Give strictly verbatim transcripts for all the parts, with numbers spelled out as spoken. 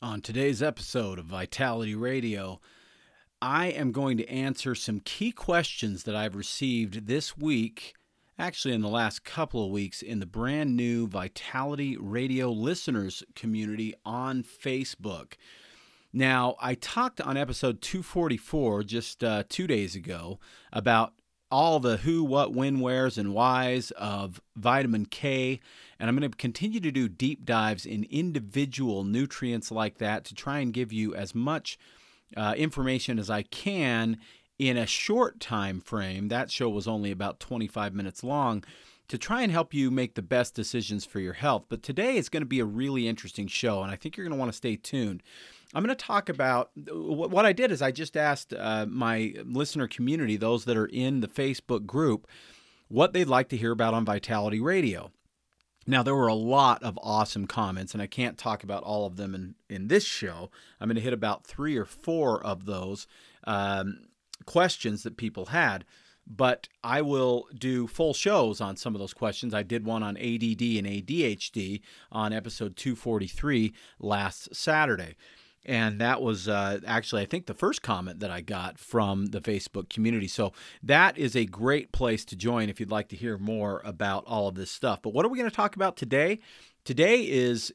On today's episode of Vitality Radio, I am going to answer some key questions that I've received this week, actually in the last couple of weeks, in the brand new Vitality Radio listeners community on Facebook. Now, I talked on episode two forty-four just uh, two days ago about all the who, what, when, wheres, and whys of vitamin K, and I'm going to continue to do deep dives in individual nutrients like that to try and give you as much uh, information as I can in a short time frame. That show was only about twenty-five minutes long to try and help you make the best decisions for your health. But today is going to be a really interesting show, and I think you're going to want to stay tuned. I'm going to talk about what I did is I just asked uh, my listener community, those that are in the Facebook group, what they'd like to hear about on Vitality Radio. Now, there were a lot of awesome comments, and I can't talk about all of them in, in this show. I'm going to hit about three or four of those um, questions that people had, but I will do full shows on some of those questions. I did one on A D D and A D H D on episode two forty-three last Saturday. And that was uh, actually, I think, the first comment that I got from the Facebook community. So that is a great place to join if you'd like to hear more about all of this stuff. But what are we going to talk about today? Today is,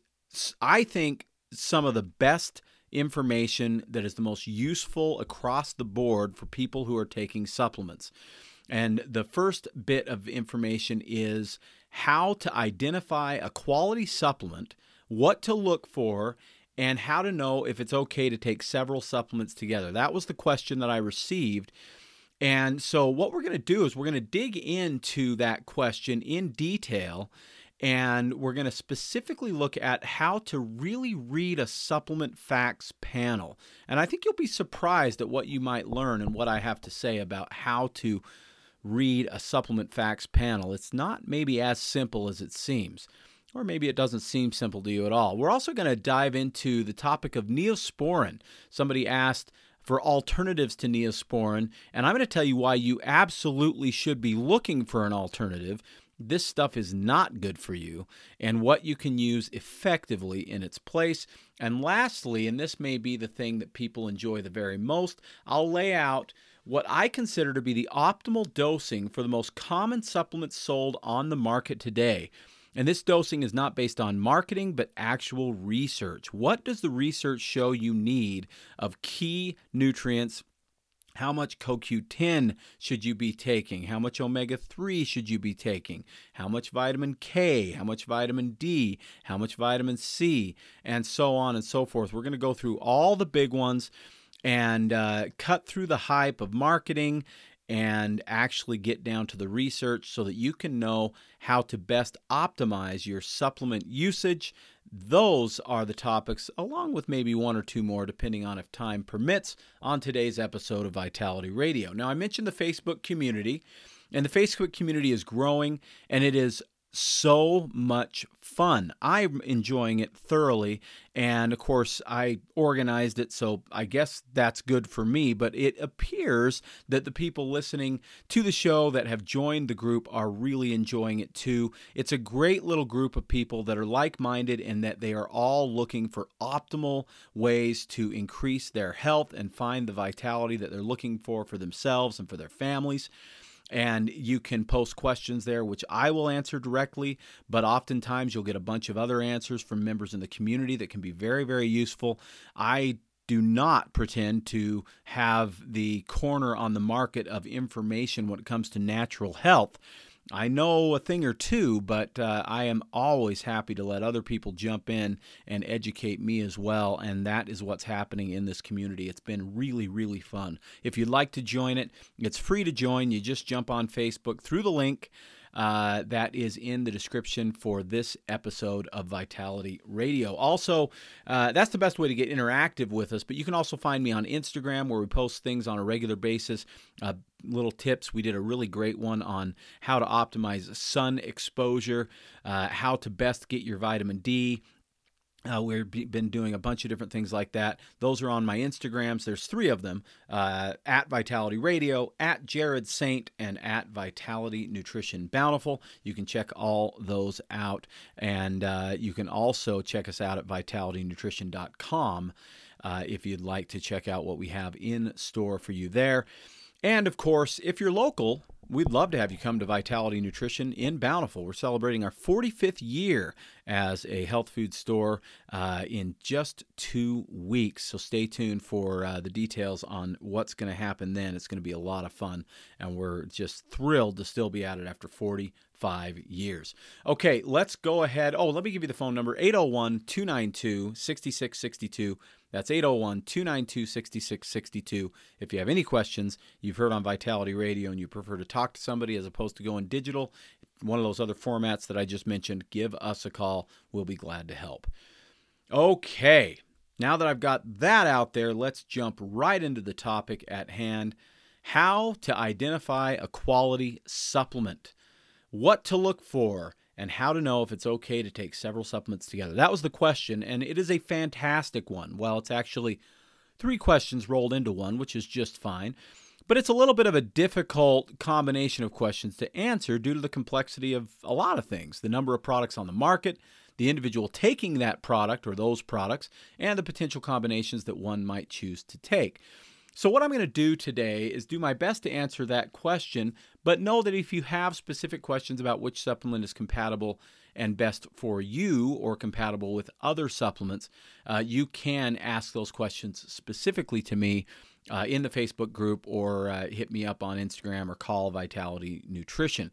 I think, some of the best information that is the most useful across the board for people who are taking supplements. And the first bit of information is how to identify a quality supplement, what to look for, and how to know if it's okay to take several supplements together. That was the question that I received. And so what we're going to do is we're going to dig into that question in detail, and we're going to specifically look at how to really read a supplement facts panel. And I think you'll be surprised at what you might learn and what I have to say about how to read a supplement facts panel. It's not maybe as simple as it seems. Or maybe it doesn't seem simple to you at all. We're also going to dive into the topic of Neosporin. Somebody asked for alternatives to Neosporin, and I'm going to tell you why you absolutely should be looking for an alternative. This stuff is not good for you, and what you can use effectively in its place. And lastly, and this may be the thing that people enjoy the very most, I'll lay out what I consider to be the optimal dosing for the most common supplements sold on the market today. And this dosing is not based on marketing, but actual research. What does the research show you need of key nutrients? How much C O Q ten should you be taking? How much omega three should you be taking? How much vitamin K? How much vitamin D? How much vitamin C? And so on and so forth. We're going to go through all the big ones and uh, cut through the hype of marketing and actually get down to the research so that you can know how to best optimize your supplement usage. Those are the topics, along with maybe one or two more, depending on if time permits, on today's episode of Vitality Radio. Now, I mentioned the Facebook community, and the Facebook community is growing, and it is so much fun. I'm enjoying it thoroughly, and of course I organized it, so I guess that's good for me, but it appears that the people listening to the show that have joined the group are really enjoying it too. It's a great little group of people that are like-minded and that they are all looking for optimal ways to increase their health and find the vitality that they're looking for for themselves and for their families. And you can post questions there, which I will answer directly, but oftentimes you'll get a bunch of other answers from members in the community that can be very, very useful. I do not pretend to have the corner on the market of information when it comes to natural health. I know a thing or two, but uh, I am always happy to let other people jump in and educate me as well, and that is what's happening in this community. It's been really, really fun. If you'd like to join it, it's free to join. You just jump on Facebook through the link uh, that is in the description for this episode of Vitality Radio. Also, uh, that's the best way to get interactive with us, but you can also find me on Instagram where we post things on a regular basis. Uh, little tips. We did a really great one on how to optimize sun exposure, uh, how to best get your vitamin D, Uh, we've been doing a bunch of different things like that. Those are on my Instagrams. There's three of them, uh, at Vitality Radio, at Jared Saint, and at Vitality Nutrition Bountiful. You can check all those out. And uh, you can also check us out at vitality nutrition dot com uh, if you'd like to check out what we have in store for you there. And, of course, if you're local, we'd love to have you come to Vitality Nutrition in Bountiful. We're celebrating our forty-fifth year as a health food store uh, in just two weeks. So stay tuned for uh, the details on what's going to happen then. It's going to be a lot of fun, and we're just thrilled to still be at it after forty-five years. Okay, let's go ahead. Oh, let me give you the phone number, eight oh one, two nine two, six six six two. That's eight oh one, two nine two, six six six two. If you have any questions you've heard on Vitality Radio and you prefer to talk to somebody as opposed to going digital, one of those other formats that I just mentioned, give us a call. We'll be glad to help. Okay, now that I've got that out there, let's jump right into the topic at hand, how to identify a quality supplement, what to look for, and how to know if it's okay to take several supplements together. That was the question, and it is a fantastic one. Well, it's actually three questions rolled into one, which is just fine. But it's a little bit of a difficult combination of questions to answer due to the complexity of a lot of things, the number of products on the market, the individual taking that product or those products, and the potential combinations that one might choose to take. So what I'm going to do today is do my best to answer that question, but know that if you have specific questions about which supplement is compatible and best for you or compatible with other supplements, uh, you can ask those questions specifically to me uh, in the Facebook group or uh, hit me up on Instagram or call Vitality Nutrition.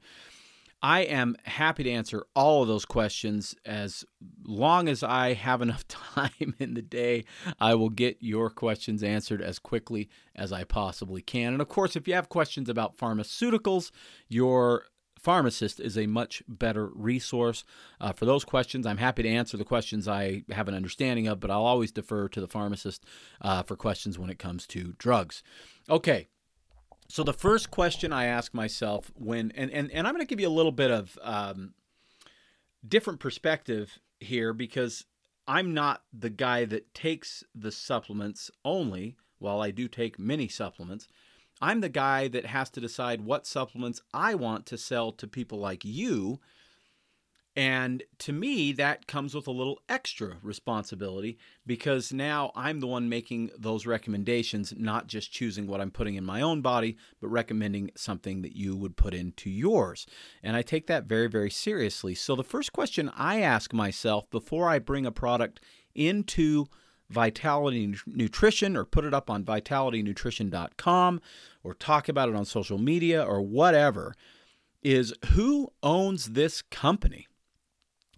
I am happy to answer all of those questions. As long as I have enough time in the day, I will get your questions answered as quickly as I possibly can. And of course, if you have questions about pharmaceuticals, your pharmacist is a much better resource uh, for those questions. I'm happy to answer the questions I have an understanding of, but I'll always defer to the pharmacist uh, for questions when it comes to drugs. Okay. So the first question I ask myself when, and, and, and I'm going to give you a little bit of um, different perspective here because I'm not the guy that takes the supplements only, while I do take many supplements. I'm the guy that has to decide what supplements I want to sell to people like you. And to me, that comes with a little extra responsibility because now I'm the one making those recommendations, not just choosing what I'm putting in my own body, but recommending something that you would put into yours. And I take that very, very seriously. So the first question I ask myself before I bring a product into Vitality Nutrition or put it up on vitality nutrition dot com or talk about it on social media or whatever is, who owns this company?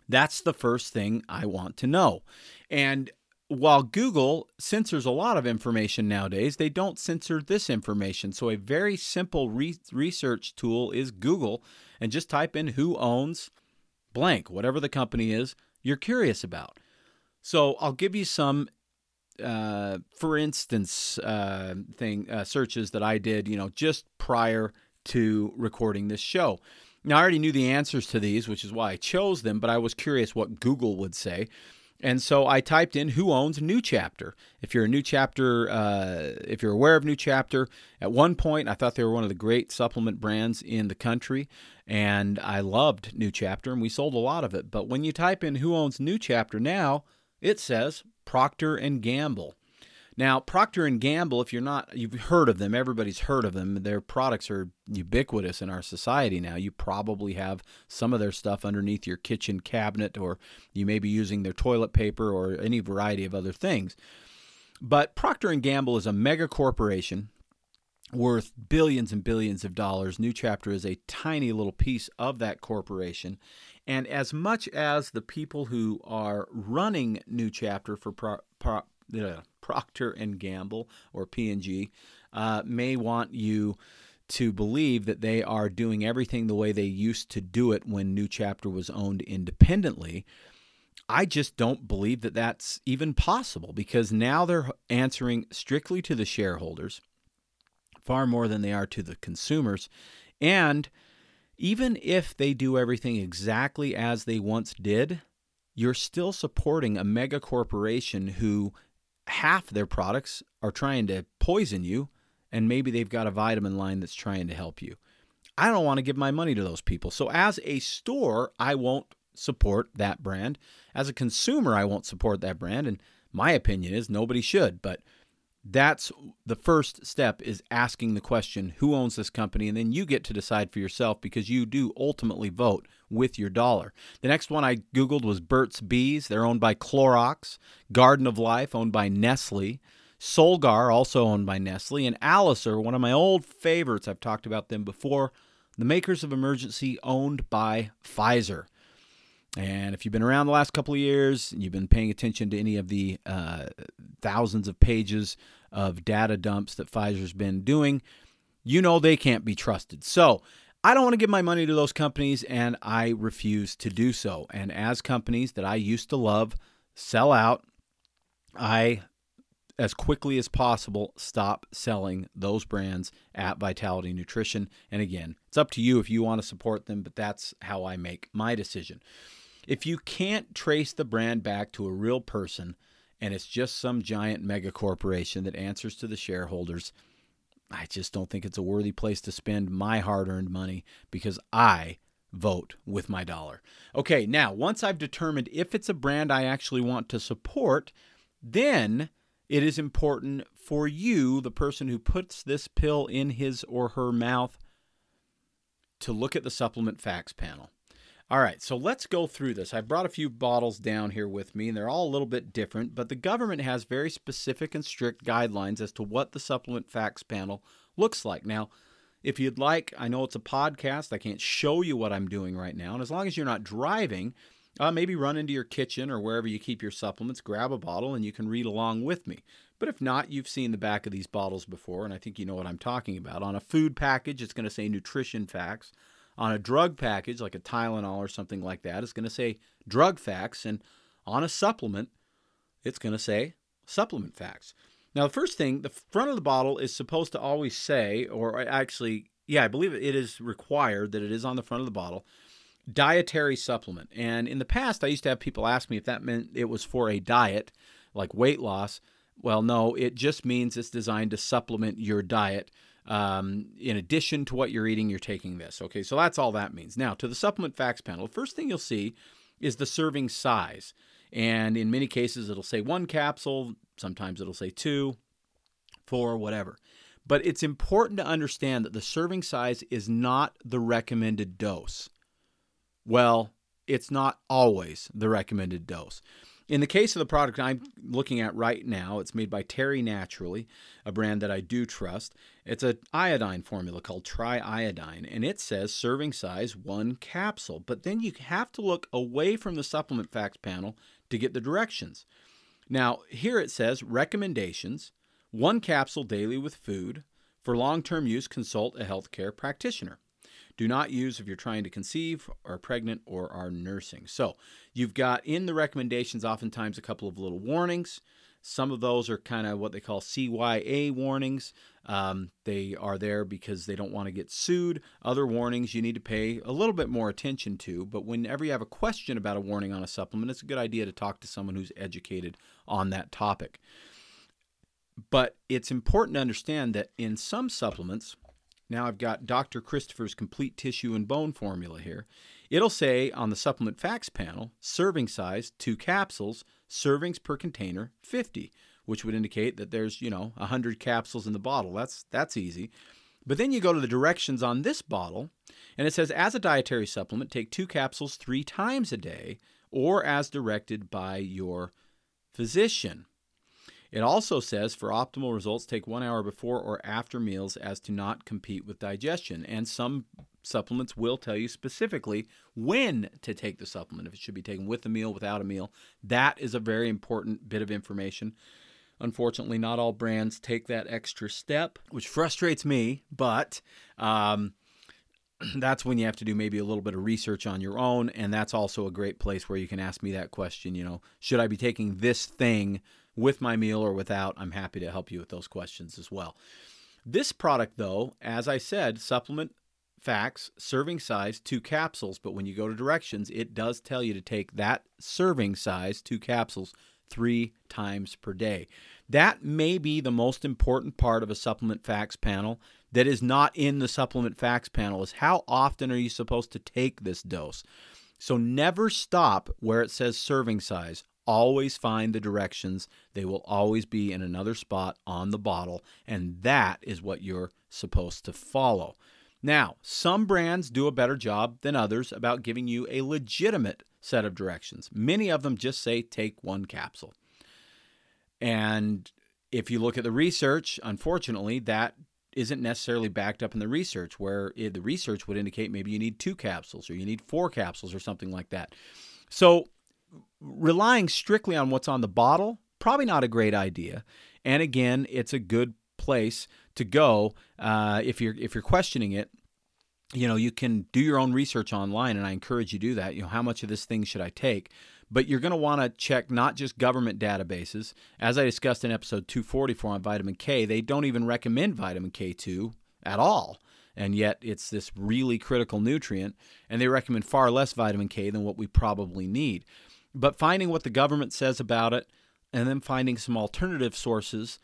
That's the first thing I want to know. And while Google censors a lot of information nowadays, they don't censor this information. So a very simple re- research tool is Google, and just type in who owns blank, whatever the company is you're curious about. So I'll give you some, uh, for instance, uh, thing uh, searches that I did, you know, just prior to recording this show. Now, I already knew the answers to these, which is why I chose them, but I was curious what Google would say. And so I typed in who owns New Chapter. If you're a New Chapter, uh, if you're aware of New Chapter, at one point I thought they were one of the great supplement brands in the country, and I loved New Chapter, and we sold a lot of it. But when you type in who owns New Chapter now, it says Procter and Gamble. Now, Procter and Gamble, if you're not, you've heard of them, everybody's heard of them. Their products are ubiquitous in our society now. You probably have some of their stuff underneath your kitchen cabinet, or you may be using their toilet paper or any variety of other things. But Procter and Gamble is a mega corporation worth billions and billions of dollars. New Chapter is a tiny little piece of that corporation. And as much as the people who are running New Chapter for Pro, Pro, uh, Procter and Gamble, or P and G, uh, may want you to believe that they are doing everything the way they used to do it when New Chapter was owned independently, I just don't believe that that's even possible because now they're answering strictly to the shareholders far more than they are to the consumers. And even if they do everything exactly as they once did, you're still supporting a mega corporation who half their products are trying to poison you, and maybe they've got a vitamin line that's trying to help you. I don't want to give my money to those people. So as a store, I won't support that brand. As a consumer, I won't support that brand. And my opinion is nobody should. But that's the first step, is asking the question, who owns this company? And then you get to decide for yourself, because you do ultimately vote with your dollar. The next one I Googled was Burt's Bees. They're owned by Clorox. Garden of Life, owned by Nestle. Solgar, also owned by Nestle, and Alicer, one of my old favorites. I've talked about them before. The makers of Emergen-C, owned by Pfizer. And if you've been around the last couple of years and you've been paying attention to any of the uh, thousands of pages of data dumps that Pfizer's been doing, you know they can't be trusted. So I don't want to give my money to those companies, and I refuse to do so. And as companies that I used to love sell out, I... as quickly as possible, stop selling those brands at Vitality Nutrition. And again, it's up to you if you want to support them, but that's how I make my decision. If you can't trace the brand back to a real person and it's just some giant mega corporation that answers to the shareholders, I just don't think it's a worthy place to spend my hard-earned money, because I vote with my dollar. Okay, now, once I've determined if it's a brand I actually want to support, then it is important for you, the person who puts this pill in his or her mouth, to look at the supplement facts panel. All right, so let's go through this. I brought a few bottles down here with me, and they're all a little bit different, but the government has very specific and strict guidelines as to what the supplement facts panel looks like. Now, if you'd like, I know it's a podcast. I can't show you what I'm doing right now, and as long as you're not driving, Uh, maybe run into your kitchen or wherever you keep your supplements, grab a bottle, and you can read along with me. But if not, you've seen the back of these bottles before, and I think you know what I'm talking about. On a food package, it's going to say nutrition facts. On a drug package, like a Tylenol or something like that, it's going to say drug facts. And on a supplement, it's going to say supplement facts. Now, the first thing, the front of the bottle is supposed to always say, or actually, yeah, I believe it is required that it is on the front of the bottle, dietary supplement. And in the past, I used to have people ask me if that meant it was for a diet, like weight loss. Well, no, it just means it's designed to supplement your diet. Um, in addition to what you're eating, you're taking this. Okay, so that's all that means. Now, to the supplement facts panel, the first thing you'll see is the serving size. And in many cases, it'll say one capsule. Sometimes it'll say two, four, whatever. But it's important to understand that the serving size is not the recommended dose. Well, it's not always the recommended dose. In the case of the product I'm looking at right now, it's made by Terry Naturally, a brand that I do trust. It's an iodine formula called Tri-Iodine, and it says serving size one capsule. But then you have to look away from the supplement facts panel to get the directions. Now, here it says recommendations, one capsule daily with food. For long-term use, consult a healthcare practitioner. Do not use if you're trying to conceive, are pregnant, or are nursing. So you've got in the recommendations oftentimes a couple of little warnings. Some of those are kind of what they call C Y A warnings. Um, they are there because they don't want to get sued. Other warnings you need to pay a little bit more attention to. But whenever you have a question about a warning on a supplement, it's a good idea to talk to someone who's educated on that topic. But it's important to understand that in some supplements... Now I've got Doctor Christopher's Complete Tissue and Bone Formula here. It'll say on the supplement facts panel, serving size, two capsules, servings per container, fifty, which would indicate that there's, you know, one hundred capsules in the bottle. That's that's easy. But then you go to the directions on this bottle, and it says, as a dietary supplement, take two capsules three times a day, or as directed by your physician. It also says for optimal results, take one hour before or after meals as to not compete with digestion. And some supplements will tell you specifically when to take the supplement, if it should be taken with a meal, without a meal. That is a very important bit of information. Unfortunately, not all brands take that extra step, which frustrates me, but um, that's when you have to do maybe a little bit of research on your own. And that's also a great place where you can ask me that question, you know, should I be taking this thing with my meal or without? I'm happy to help you with those questions as well. This product, though, as I said, supplement facts, serving size, two capsules. But when you go to directions, it does tell you to take that serving size, two capsules, three times per day. That may be the most important part of a supplement facts panel that is not in the supplement facts panel, is how often are you supposed to take this dose? So never stop where it says serving size. Always find the directions. They will always be in another spot on the bottle, and that is what you're supposed to follow. Now, some brands do a better job than others about giving you a legitimate set of directions. Many of them just say, take one capsule. And if you look at the research, unfortunately, that isn't necessarily backed up in the research, where the research would indicate maybe you need two capsules or you need four capsules or something like that. So relying strictly on what's on the bottle, probably not a great idea. And again, it's a good place to go uh, if you're if you're questioning it. You know, you can do your own research online, and I encourage you to do that. You know, how much of this thing should I take? But you're going to want to check not just government databases. As I discussed in episode two forty-four on vitamin K, they don't even recommend vitamin K two at all. And yet it's this really critical nutrient, and they recommend far less vitamin K than what we probably need. But finding what the government says about it, and then finding some alternative sources,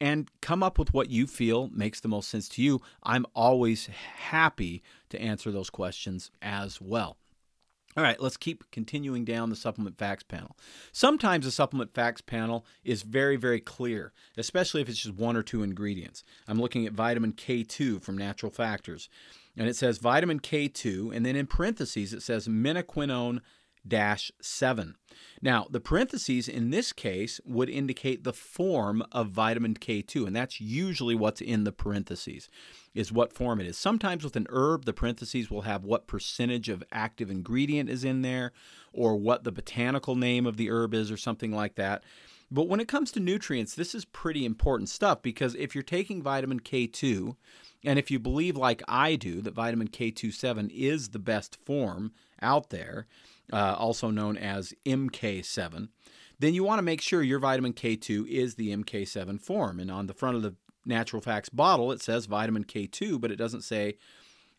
and come up with what you feel makes the most sense to you. I'm always happy to answer those questions as well. All right, let's keep continuing down the supplement facts panel. Sometimes the supplement facts panel is very, very clear, especially if it's just one or two ingredients. I'm looking at vitamin K two from Natural Factors, and it says vitamin K two, and then in parentheses it says minoquinone dash seven. Now, the parentheses in this case would indicate the form of vitamin K two, and that's usually what's in the parentheses, is what form it is. Sometimes with an herb, the parentheses will have what percentage of active ingredient is in there, or what the botanical name of the herb is, or something like that. But when it comes to nutrients, this is pretty important stuff, because if you're taking vitamin K two, and if you believe like I do that vitamin K two seven is the best form out there, Uh, also known as M K seven, then you want to make sure your vitamin K two is the M K seven form. And on the front of the Natural Facts bottle, it says vitamin K two, but it doesn't say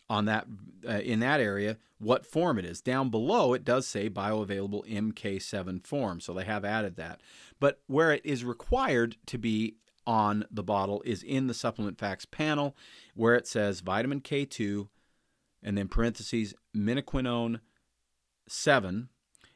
on that uh, in that area what form it is. Down below, it does say bioavailable M K seven form, so they have added that. But where it is required to be on the bottle is in the Supplement Facts panel, where it says vitamin K two, and then parentheses, minoquinone seven,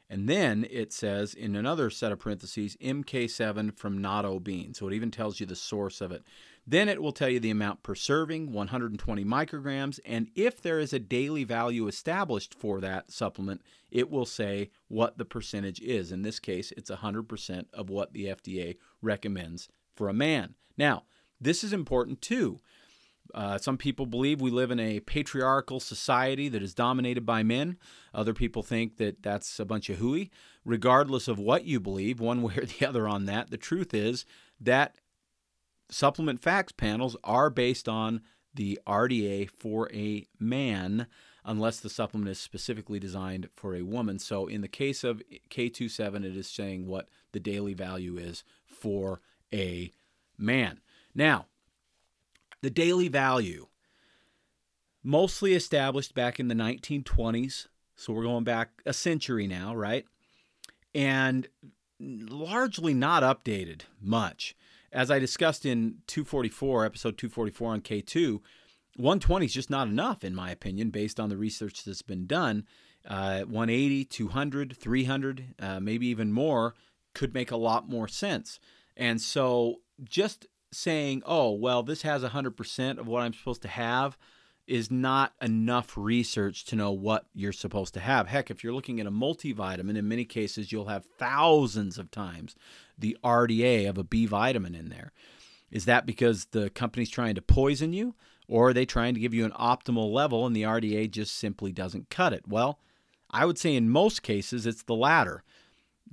and then it says in another set of parentheses, M K seven from natto bean. So it even tells you the source of it. Then it will tell you the amount per serving, one hundred twenty micrograms, and if there is a daily value established for that supplement, it will say what the percentage is. In this case, it's one hundred percent of what the F D A recommends for a man. Now, this is important too. Uh, some people believe we live in a patriarchal society that is dominated by men. Other people think that that's a bunch of hooey. Regardless of what you believe, one way or the other on that, the truth is that supplement facts panels are based on the R D A for a man, unless the supplement is specifically designed for a woman. So in the case of K two seven, it is saying what the daily value is for a man. Now, the daily value, mostly established back in the nineteen twenties, so we're going back a century now, right? And largely not updated much. As I discussed in two forty-four, episode two forty-four on K two, one twenty is just not enough, in my opinion, based on the research that's been done. Uh, one eighty, two hundred, three hundred, uh, maybe even more, could make a lot more sense. And so just saying, oh, well, this has one hundred percent of what I'm supposed to have is not enough research to know what you're supposed to have. Heck, if you're looking at a multivitamin, in many cases, you'll have thousands of times the R D A of a B vitamin in there. Is that because the company's trying to poison you, or are they trying to give you an optimal level and the R D A just simply doesn't cut it? Well, I would say in most cases, it's the latter.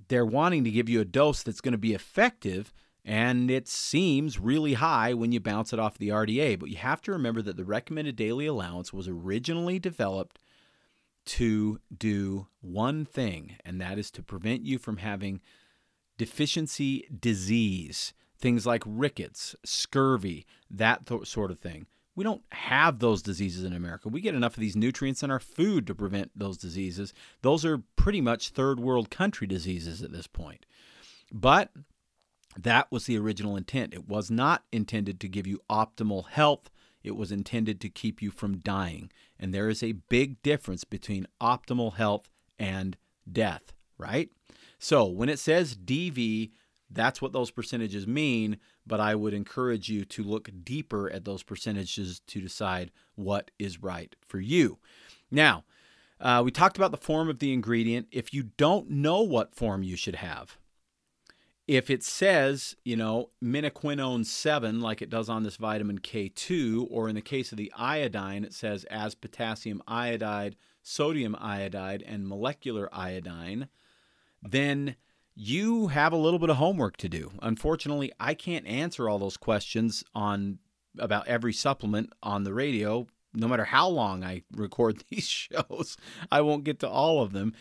They're wanting to give you a dose that's going to be effective, and it seems really high when you bounce it off the R D A. But you have to remember that the recommended daily allowance was originally developed to do one thing, and that is to prevent you from having deficiency disease, things like rickets, scurvy, that th- sort of thing. We don't have those diseases in America. We get enough of these nutrients in our food to prevent those diseases. Those are pretty much third world country diseases at this point. But that was the original intent. It was not intended to give you optimal health. It was intended to keep you from dying. And there is a big difference between optimal health and death, right? So when it says D V, that's what those percentages mean, but I would encourage you to look deeper at those percentages to decide what is right for you. Now, uh, we talked about the form of the ingredient. If you don't know what form you should have, if it says, you know, minoquinone seven, like it does on this vitamin K two, or in the case of the iodine, it says as potassium iodide, sodium iodide, and molecular iodine, then you have a little bit of homework to do. Unfortunately, I can't answer all those questions on about every supplement on the radio, no matter how long I record these shows. I won't get to all of them,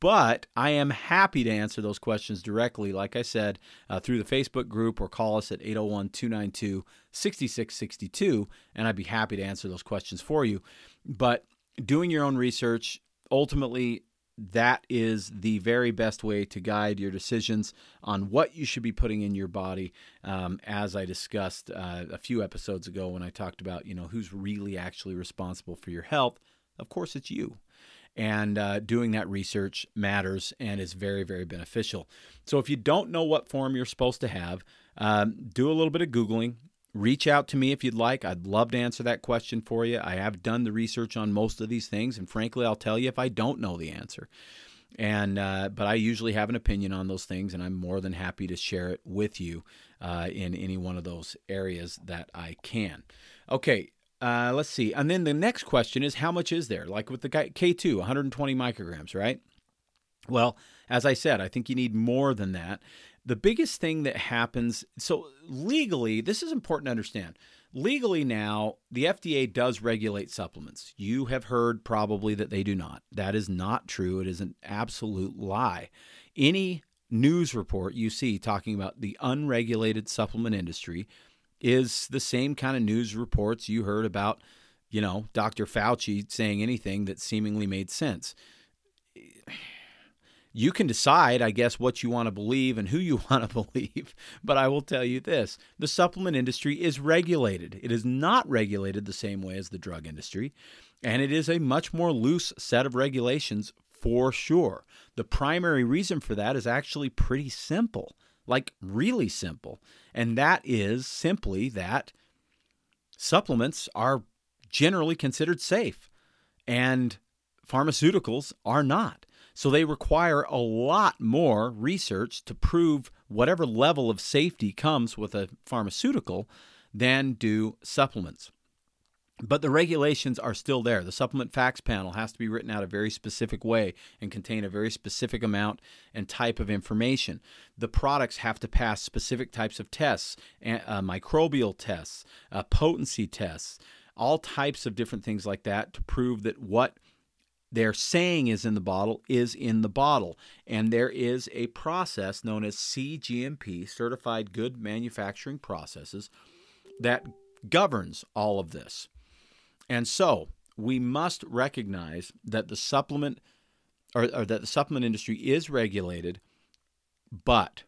but I am happy to answer those questions directly, like I said, uh, through the Facebook group, or call us at eight oh one, two nine two, six six six two, and I'd be happy to answer those questions for you. But doing your own research, ultimately, that is the very best way to guide your decisions on what you should be putting in your body, um, as I discussed uh, a few episodes ago when I talked about, you know, who's really actually responsible for your health. Of course, it's you. And uh, doing that research matters and is very, very beneficial. So if you don't know what form you're supposed to have, um, do a little bit of Googling. Reach out to me if you'd like. I'd love to answer that question for you. I have done the research on most of these things, and frankly, I'll tell you if I don't know the answer. And uh, but I usually have an opinion on those things, and I'm more than happy to share it with you uh, in any one of those areas that I can. Okay, uh, let's see. And then the next question is, how much is there? Like with the K two, one hundred twenty micrograms, right? Well, as I said, I think you need more than that. The biggest thing that happens, so legally, this is important to understand. Legally now, the F D A does regulate supplements. You have heard probably that they do not. That is not true. It is an absolute lie. Any news report you see talking about the unregulated supplement industry is the same kind of news reports you heard about, you know, Doctor Fauci saying anything that seemingly made sense. You can decide, I guess, what you want to believe and who you want to believe, but I will tell you this. The supplement industry is regulated. It is not regulated the same way as the drug industry, and it is a much more loose set of regulations for sure. The primary reason for that is actually pretty simple, like really simple, and that is simply that supplements are generally considered safe, and pharmaceuticals are not. So they require a lot more research to prove whatever level of safety comes with a pharmaceutical than do supplements. But the regulations are still there. The supplement facts panel has to be written out a very specific way and contain a very specific amount and type of information. The products have to pass specific types of tests, uh, microbial tests, uh, potency tests, all types of different things like that to prove that what they're saying is in the bottle is in the bottle. And there is a process known as C G M P, Certified Good Manufacturing Processes, that governs all of this. And so we must recognize that the supplement or, or that the supplement industry is regulated, but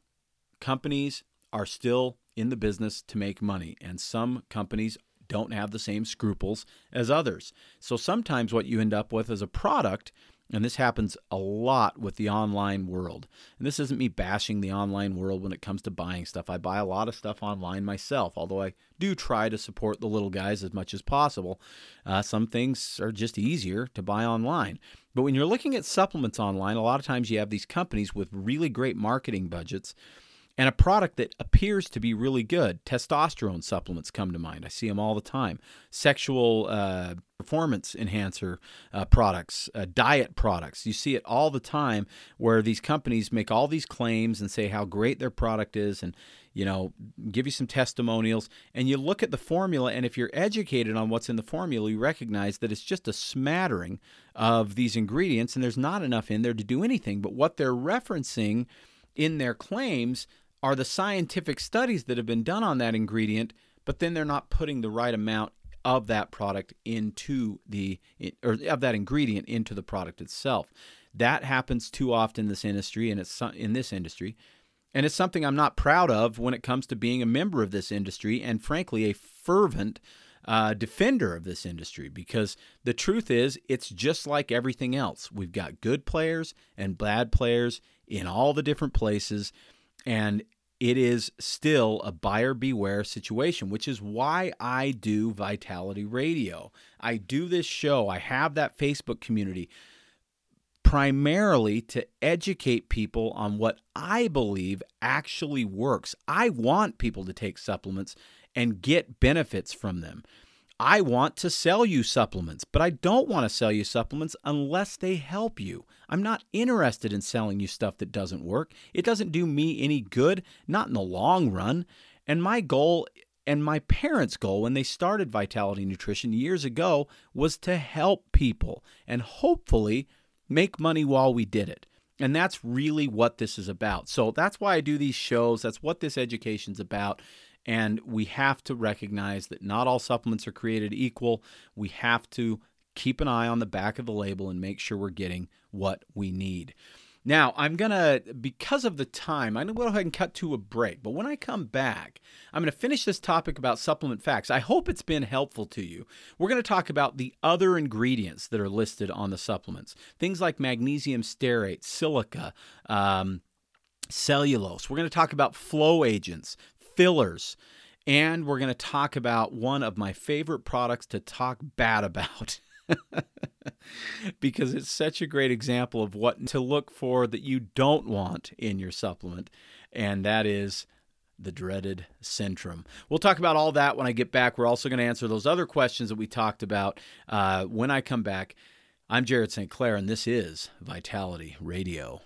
companies are still in the business to make money. And some companies don't have the same scruples as others. So sometimes what you end up with is a product, and this happens a lot with the online world. And this isn't me bashing the online world when it comes to buying stuff. I buy a lot of stuff online myself, although I do try to support the little guys as much as possible. Uh, some things are just easier to buy online. But when you're looking at supplements online, a lot of times you have these companies with really great marketing budgets and a product that appears to be really good. Testosterone supplements come to mind. I see them all the time. Sexual uh, performance enhancer uh, products, uh, diet products. You see it all the time where these companies make all these claims and say how great their product is and, you know, give you some testimonials. And you look at the formula, and if you're educated on what's in the formula, you recognize that it's just a smattering of these ingredients, and there's not enough in there to do anything. But what they're referencing in their claims are the scientific studies that have been done on that ingredient, but then they're not putting the right amount of that product into the, or of that ingredient into the product itself. That happens too often in this industry, and it's in this industry, and it's something I'm not proud of when it comes to being a member of this industry, and frankly, a fervent uh, defender of this industry. Because the truth is, it's just like everything else. We've got good players and bad players in all the different places, and it is still a buyer beware situation, which is why I do Vitality Radio. I do this show. I have that Facebook community primarily to educate people on what I believe actually works. I want people to take supplements and get benefits from them. I want to sell you supplements, but I don't want to sell you supplements unless they help you. I'm not interested in selling you stuff that doesn't work. It doesn't do me any good, not in the long run. And my goal and my parents' goal when they started Vitality Nutrition years ago was to help people and hopefully make money while we did it. And that's really what this is about. So that's why I do these shows. That's what this education's about. And we have to recognize that not all supplements are created equal. We have to keep an eye on the back of the label and make sure we're getting what we need. Now, I'm going to, because of the time, I'm going to go ahead and cut to a break. But when I come back, I'm going to finish this topic about supplement facts. I hope it's been helpful to you. We're going to talk about the other ingredients that are listed on the supplements. Things like magnesium stearate, silica, um, cellulose. We're going to talk about flow agents, fillers, and we're going to talk about one of my favorite products to talk bad about because it's such a great example of what to look for that you don't want in your supplement, and that is the dreaded Centrum. We'll talk about all that when I get back. We're also going to answer those other questions that we talked about uh, when I come back. I'm Jared Saint Clair, and this is Vitality Radio.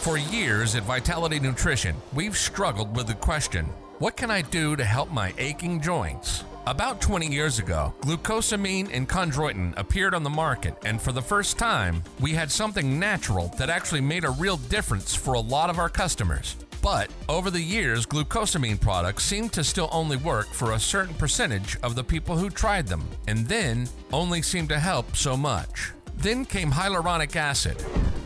For years at Vitality Nutrition, we've struggled with the question, what can I do to help my aching joints? About twenty years ago, glucosamine and chondroitin appeared on the market, and for the first time, we had something natural that actually made a real difference for a lot of our customers. But over the years, glucosamine products seemed to still only work for a certain percentage of the people who tried them, and then only seemed to help so much. Then came hyaluronic acid.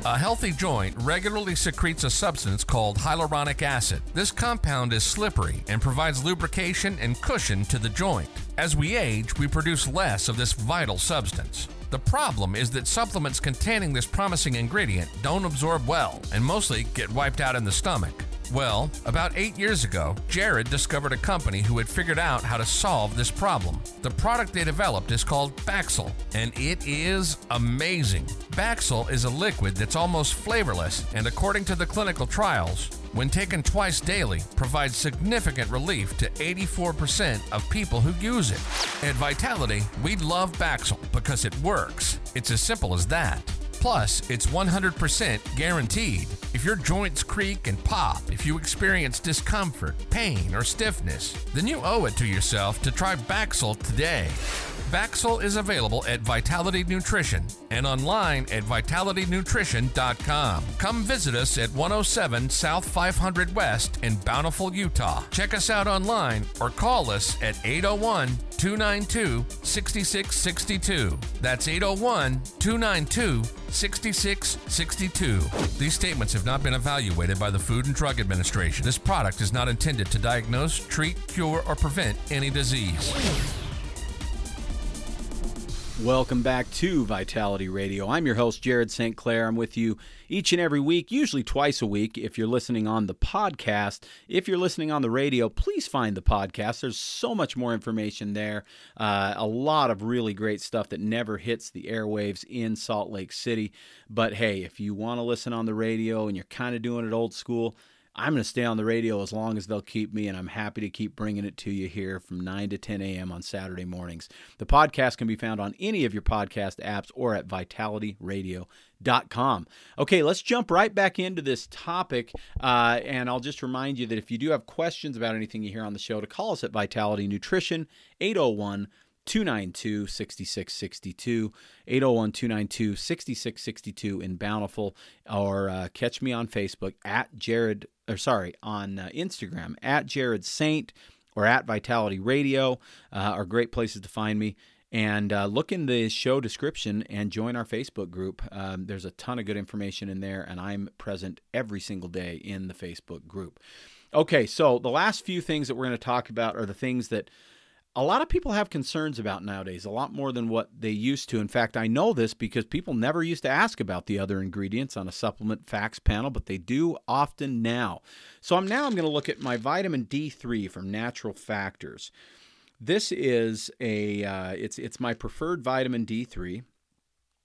A healthy joint regularly secretes a substance called hyaluronic acid. This compound is slippery and provides lubrication and cushion to the joint. As we age, we produce less of this vital substance. The problem is that supplements containing this promising ingredient don't absorb well and mostly get wiped out in the stomach. Well, about eight years ago, Jared discovered a company who had figured out how to solve this problem. The product they developed is called Baxil, and it is amazing. Baxil is a liquid that's almost flavorless, and according to the clinical trials, when taken twice daily, provides significant relief to eighty-four percent of people who use it. At Vitality, we love Baxil because it works. It's as simple as that. Plus, it's one hundred percent guaranteed. If your joints creak and pop, if you experience discomfort, pain, or stiffness, then you owe it to yourself to try Baxil today. Baxil is available at Vitality Nutrition and online at vitality nutrition dot com. Come visit us at one oh seven South five hundred West in Bountiful, Utah. Check us out online or call us at eight oh one, two nine two, six six six two. That's eight oh one, two nine two, six six six two. These statements have not been evaluated by the Food and Drug Administration. This product is not intended to diagnose, treat, cure, or prevent any disease. Welcome back to Vitality Radio. I'm your host, Jared Saint Clair. I'm with you each and every week, usually twice a week if you're listening on the podcast. If you're listening on the radio, please find the podcast. There's so much more information there. Uh, a lot of really great stuff that never hits the airwaves in Salt Lake City. But hey, if you want to listen on the radio and you're kind of doing it old school, I'm going to stay on the radio as long as they'll keep me, and I'm happy to keep bringing it to you here from nine to ten a.m. on Saturday mornings. The podcast can be found on any of your podcast apps or at vitality radio dot com. Okay, let's jump right back into this topic, uh, and I'll just remind you that if you do have questions about anything you hear on the show, to call us at Vitality Nutrition, eight oh one, two nine two, six six six two, eight oh one, two nine two, six six six two in Bountiful, or uh, catch me on Facebook at Jared, or sorry, on uh, Instagram at Jared Saint, or at Vitality Radio uh, are great places to find me. And uh, look in the show description and join our Facebook group. Um, there's a ton of good information in there, and I'm present every single day in the Facebook group. Okay, so the last few things that we're going to talk about are the things that a lot of people have concerns about nowadays, a lot more than what they used to. In fact, I know this because people never used to ask about the other ingredients on a supplement facts panel, but they do often now. So I'm now I'm going to look at my vitamin D three from Natural Factors. This is a uh, it's it's my preferred vitamin D three,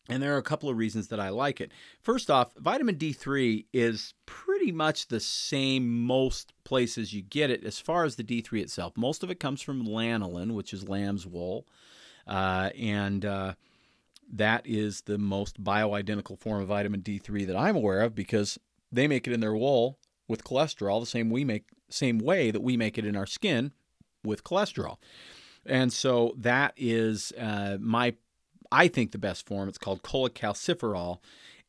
and there are a couple of reasons that I like it. First off, vitamin D three is pretty much the same most places you get it as far as the D three itself. Most of it comes from lanolin, which is lamb's wool, uh, and uh, that is the most bioidentical form of vitamin D three that I'm aware of because they make it in their wool with cholesterol the same we make same way that we make it in our skin with cholesterol. And so that is uh, my, I think, the best form. It's called cholecalciferol,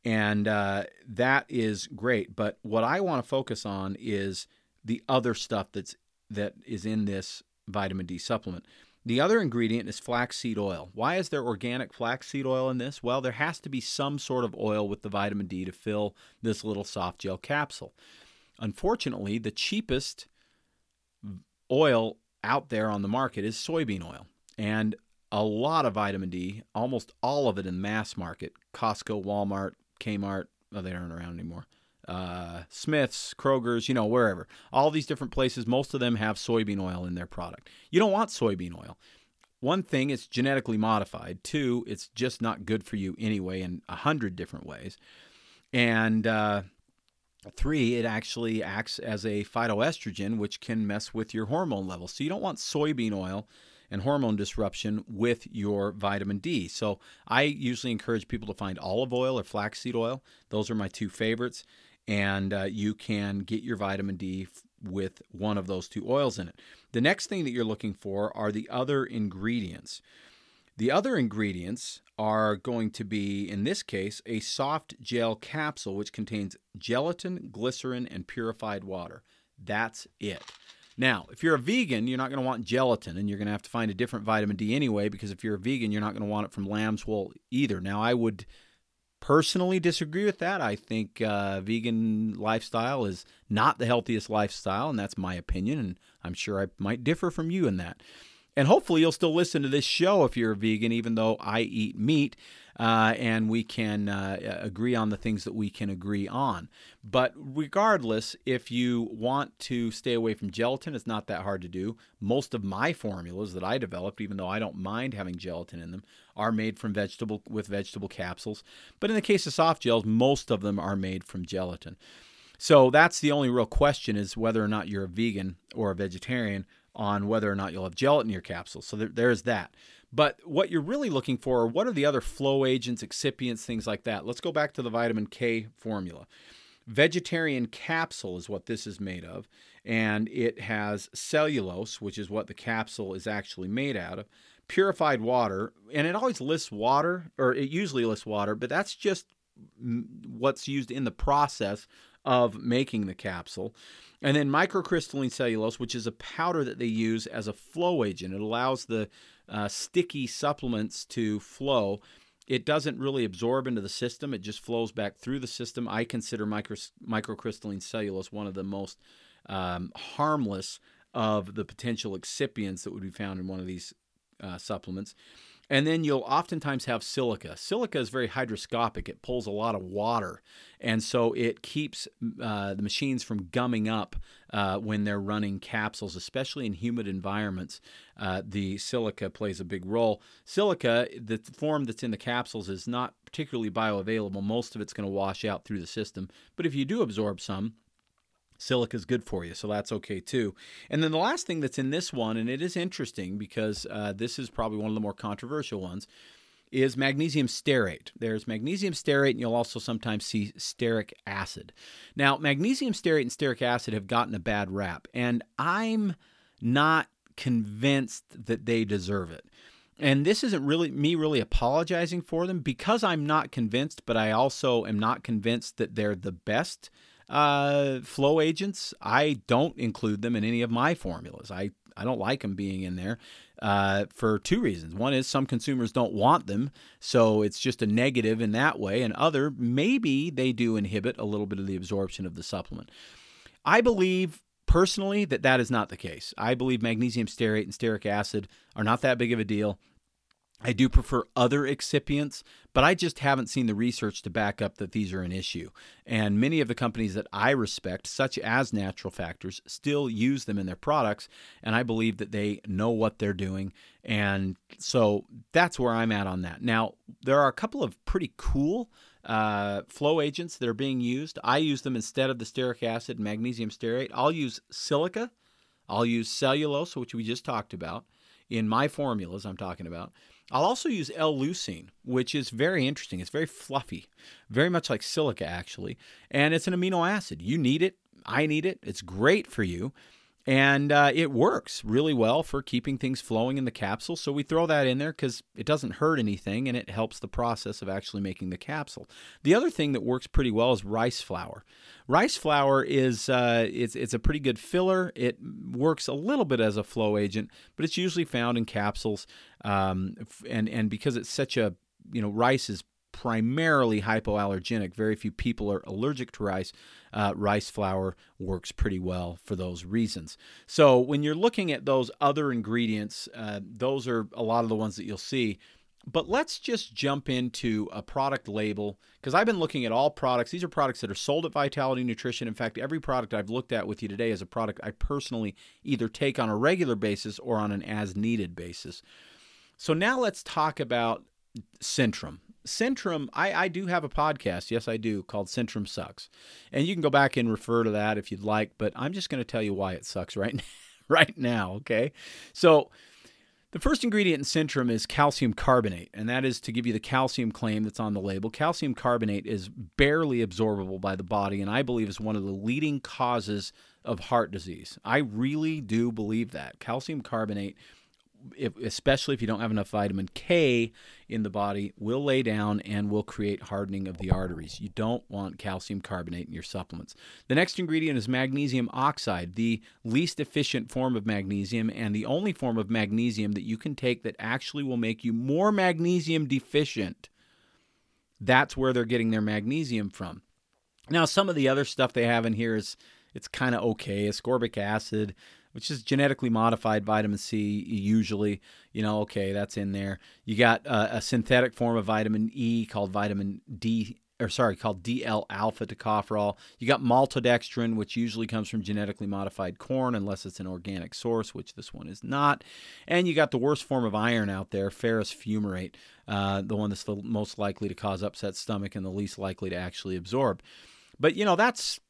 and uh, that is great. But what I want to focus on is the other stuff that's that is in this vitamin D supplement. The other ingredient is flaxseed oil. Why is there organic flaxseed oil in this? Well, there has to be some sort of oil with the vitamin D to fill this little soft gel capsule. Unfortunately, the cheapest oil out there on the market is soybean oil, and a lot of vitamin D, almost all of it in mass market, Costco, Walmart, Kmart, oh, they aren't around anymore, uh, Smith's, Kroger's, you know, wherever. All these different places, most of them have soybean oil in their product. You don't want soybean oil. One thing, it's genetically modified. Two, it's just not good for you anyway in a hundred different ways. And uh, three, it actually acts as a phytoestrogen, which can mess with your hormone levels. So you don't want soybean oil and hormone disruption with your vitamin D. So I usually encourage people to find olive oil or flaxseed oil. Those are my two favorites. And uh, you can get your vitamin D f- with one of those two oils in it. The next thing that you're looking for are the other ingredients. The other ingredients are going to be, in this case, a soft gel capsule, which contains gelatin, glycerin, and purified water. That's it. Now, if you're a vegan, you're not going to want gelatin, and you're going to have to find a different vitamin D anyway, because if you're a vegan, you're not going to want it from lamb's wool either. Now, I would personally disagree with that. I think uh, vegan lifestyle is not the healthiest lifestyle, and that's my opinion, and I'm sure I might differ from you in that. And hopefully you'll still listen to this show if you're a vegan, even though I eat meat, uh, and we can uh, agree on the things that we can agree on. But regardless, if you want to stay away from gelatin, it's not that hard to do. Most of my formulas that I developed, even though I don't mind having gelatin in them, are made from vegetable with vegetable capsules. But in the case of soft gels, most of them are made from gelatin. So that's the only real question, is whether or not you're a vegan or a vegetarian, on whether or not you'll have gelatin in your capsule. So there, there's that. But what you're really looking for are what are the other flow agents, excipients, things like that. Let's go back to the vitamin K formula. Vegetarian capsule is what this is made of, and it has cellulose, which is what the capsule is actually made out of, purified water, and it always lists water, or it usually lists water, but that's just what's used in the process of making the capsule. And then microcrystalline cellulose, which is a powder that they use as a flow agent. It allows the uh, sticky supplements to flow. It doesn't really absorb into the system. It just flows back through the system. I consider micro, microcrystalline cellulose one of the most um, harmless of the potential excipients that would be found in one of these uh, supplements. And then you'll oftentimes have silica. Silica is very hygroscopic. It pulls a lot of water, and so it keeps uh, the machines from gumming up uh, when they're running capsules, especially in humid environments. Uh, the silica plays a big role. Silica, the form that's in the capsules, is not particularly bioavailable. Most of it's going to wash out through the system, but if you do absorb some, silica is good for you, so that's okay too. And then the last thing that's in this one, and it is interesting because uh, this is probably one of the more controversial ones, is magnesium stearate. There's magnesium stearate, and you'll also sometimes see stearic acid. Now, magnesium stearate and stearic acid have gotten a bad rap, and I'm not convinced that they deserve it. And this isn't really me really apologizing for them because I'm not convinced, but I also am not convinced that they're the best Uh, flow agents. I don't include them in any of my formulas. I, I don't like them being in there uh, for two reasons. One is some consumers don't want them, so it's just a negative in that way. And other, maybe they do inhibit a little bit of the absorption of the supplement. I believe personally that that is not the case. I believe magnesium stearate and stearic acid are not that big of a deal. I do prefer other excipients, but I just haven't seen the research to back up that these are an issue. And many of the companies that I respect, such as Natural Factors, still use them in their products, and I believe that they know what they're doing. And so that's where I'm at on that. Now, there are a couple of pretty cool uh, flow agents that are being used. I use them instead of the stearic acid and magnesium stearate. I'll use silica. I'll use cellulose, which we just talked about. In my formulas I'm talking about. I'll also use L-leucine, which is very interesting. It's very fluffy, very much like silica, actually. And it's an amino acid. You need it. I need it. It's great for you. And uh, it works really well for keeping things flowing in the capsule. So we throw that in there because it doesn't hurt anything, and it helps the process of actually making the capsule. The other thing that works pretty well is rice flour. Rice flour is uh, it's, it's a pretty good filler. It works a little bit as a flow agent, but it's usually found in capsules. Um, and, and because it's such a, you know, rice is primarily hypoallergenic. Very few people are allergic to rice. Uh, rice flour works pretty well for those reasons. So when you're looking at those other ingredients, uh, those are a lot of the ones that you'll see. But let's just jump into a product label, because I've been looking at all products. These are products that are sold at Vitality Nutrition. In fact, every product I've looked at with you today is a product I personally either take on a regular basis or on an as-needed basis. So now let's talk about Centrum. Centrum, I, I do have a podcast, yes I do, called Centrum Sucks. And you can go back and refer to that if you'd like, but I'm just going to tell you why it sucks right now, right now, okay? So the first ingredient in Centrum is calcium carbonate, and that is to give you the calcium claim that's on the label. Calcium carbonate is barely absorbable by the body, and I believe is one of the leading causes of heart disease. I really do believe that. Calcium carbonate, If, especially if you don't have enough vitamin K in the body, will lay down and will create hardening of the arteries. You don't want calcium carbonate in your supplements. The next ingredient is magnesium oxide, the least efficient form of magnesium and the only form of magnesium that you can take that actually will make you more magnesium deficient. That's where they're getting their magnesium from. Now, some of the other stuff they have in here is it's kind of okay. Ascorbic acid, which is genetically modified vitamin C, usually, you know, okay, that's in there. You got uh, a synthetic form of vitamin E called vitamin D, or sorry, called D L alpha tocopherol. You got maltodextrin, which usually comes from genetically modified corn, unless it's an organic source, which this one is not. And you got the worst form of iron out there, ferrous fumarate, uh, the one that's the most likely to cause upset stomach and the least likely to actually absorb. But, you know, that's...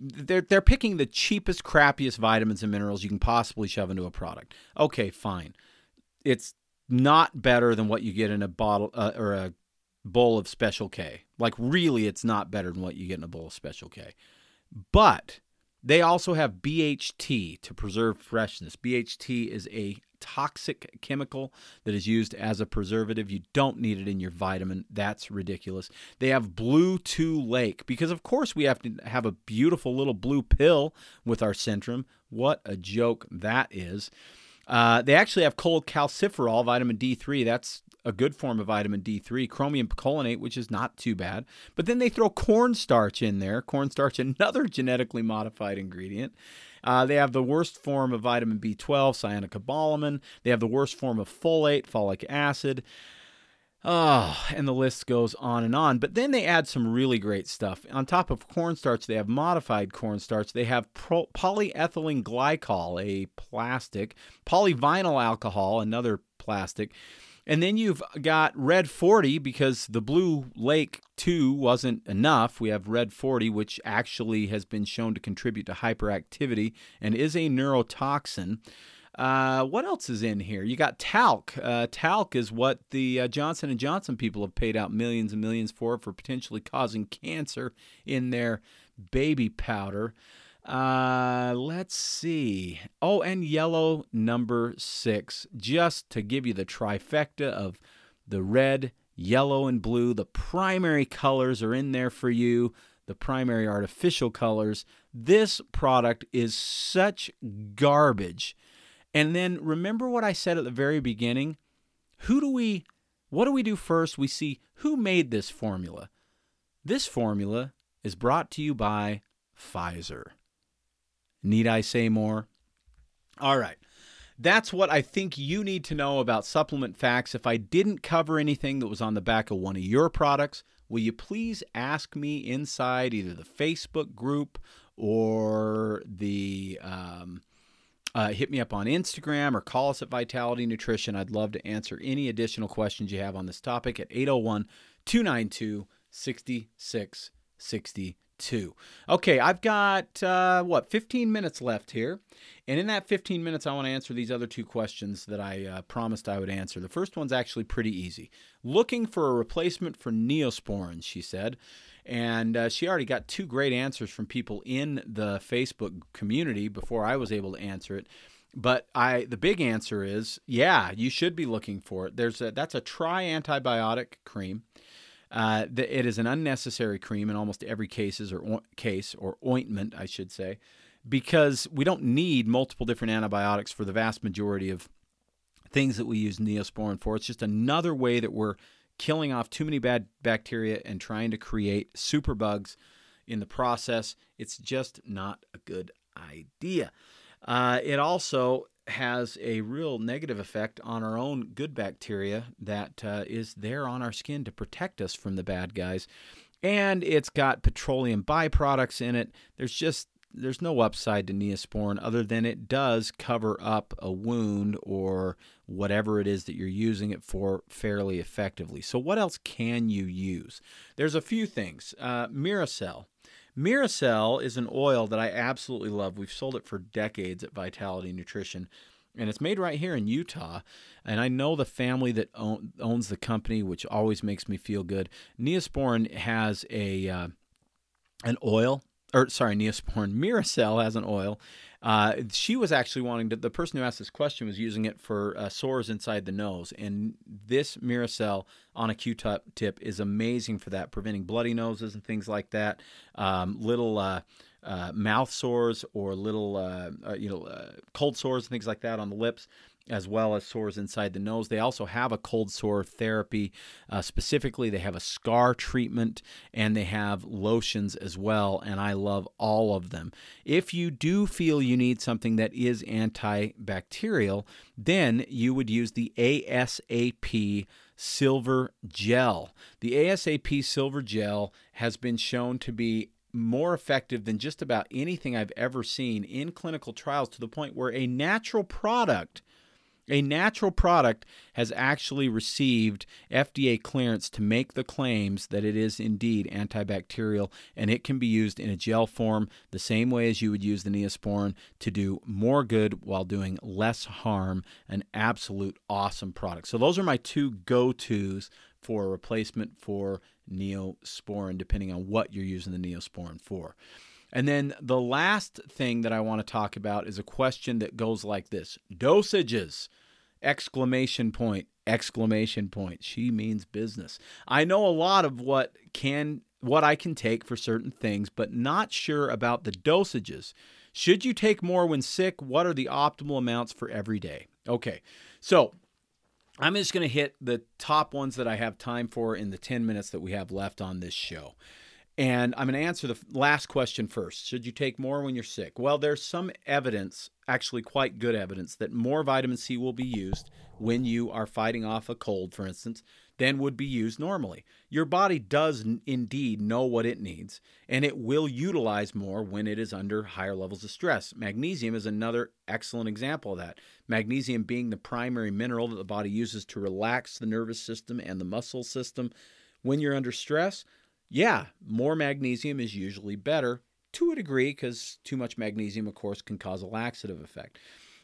They're they're picking the cheapest, crappiest vitamins and minerals you can possibly shove into a product. Okay, fine. It's not better than what you get in a bottle uh, or a bowl of Special K. Like, really, it's not better than what you get in a bowl of Special K. But they also have B H T to preserve freshness. B H T is a toxic chemical that is used as a preservative. You don't need it in your vitamin. That's ridiculous. They have Blue two Lake because, of course, we have to have a beautiful little blue pill with our Centrum. What a joke that is. Uh, they actually have cholecalciferol, vitamin D three. That's a good form of vitamin D three, chromium picolinate, which is not too bad. But then they throw cornstarch in there. Cornstarch, another genetically modified ingredient. Uh, they have the worst form of vitamin B twelve, cyanocobalamin. They have the worst form of folate, folic acid. Oh, and the list goes on and on. But then they add some really great stuff. On top of cornstarch, they have modified cornstarch. They have pro- polyethylene glycol, a plastic, polyvinyl alcohol, another plastic. And then you've got Red forty because the Blue Lake two wasn't enough. We have Red forty, which actually has been shown to contribute to hyperactivity and is a neurotoxin. Uh, what else is in here? You got talc. Uh, talc is what the uh, Johnson and Johnson people have paid out millions and millions for, for potentially causing cancer in their baby powder. Uh, let's see. Oh, and yellow number six, just to give you the trifecta of the red, yellow, and blue. The primary colors are in there for you, the primary artificial colors. This product is such garbage. And then remember what I said at the very beginning? Who do we, what do we do first? We see who made this formula. This formula is brought to you by Pfizer. Need I say more? All right. That's what I think you need to know about supplement facts. If I didn't cover anything that was on the back of one of your products, will you please ask me inside either the Facebook group or the um, uh, hit me up on Instagram or call us at Vitality Nutrition. I'd love to answer any additional questions you have on this topic at eight oh one, two nine two, six six six two. Okay, I've got, uh, what, fifteen minutes left here. And in that fifteen minutes, I want to answer these other two questions that I uh, promised I would answer. The first one's actually pretty easy. Looking for a replacement for Neosporin, she said. And uh, she already got two great answers from people in the Facebook community before I was able to answer it. But I, the big answer is, yeah, you should be looking for it. There's a, that's a tri-antibiotic cream. Uh, the, it is an unnecessary cream in almost every cases or o- case or ointment, I should say, because we don't need multiple different antibiotics for the vast majority of things that we use Neosporin for. It's just another way that we're killing off too many bad bacteria and trying to create superbugs in the process. It's just not a good idea. Uh, it also has a real negative effect on our own good bacteria that uh, is there on our skin to protect us from the bad guys. And it's got petroleum byproducts in it. There's just, there's no upside to Neosporin other than it does cover up a wound or whatever it is that you're using it for fairly effectively. So what else can you use? There's a few things. Uh, Miracell. Miracell is an oil that I absolutely love. We've sold it for decades at Vitality Nutrition, and it's made right here in Utah. And I know the family that own, owns the company, which always makes me feel good. Neosporin has a uh, an oil, or sorry, Neosporin. Miracell has an oil. Uh, she was actually wanting to, the person who asked this question was using it for uh, sores inside the nose. And this Miracell on a Q-tip is amazing for that, preventing bloody noses and things like that, um, little uh, uh, mouth sores or little uh, uh, you know uh, cold sores and things like that on the lips, as well as sores inside the nose. They also have a cold sore therapy. Uh, specifically, they have a scar treatment, and they have lotions as well, and I love all of them. If you do feel you need something that is antibacterial, then you would use the A S A P Silver Gel. The A S A P Silver Gel has been shown to be more effective than just about anything I've ever seen in clinical trials, to the point where a natural product A natural product has actually received F D A clearance to make the claims that it is indeed antibacterial, and it can be used in a gel form the same way as you would use the Neosporin, to do more good while doing less harm. An absolute awesome product. So those are my two go-tos for a replacement for Neosporin, depending on what you're using the Neosporin for. And then the last thing that I want to talk about is a question that goes like this: dosages, exclamation point, exclamation point. She means business. I know a lot of what can what I can take for certain things, but not sure about the dosages. Should you take more when sick? What are the optimal amounts for every day? Okay, so I'm just going to hit the top ones that I have time for in the ten minutes that we have left on this show. And I'm going to answer the last question first. Should you take more when you're sick? Well, there's some evidence, actually quite good evidence, that more vitamin C will be used when you are fighting off a cold, for instance, than would be used normally. Your body does indeed know what it needs, and it will utilize more when it is under higher levels of stress. Magnesium is another excellent example of that. Magnesium being the primary mineral that the body uses to relax the nervous system and the muscle system. When you're under stress, yeah, more magnesium is usually better, to a degree, because too much magnesium, of course, can cause a laxative effect.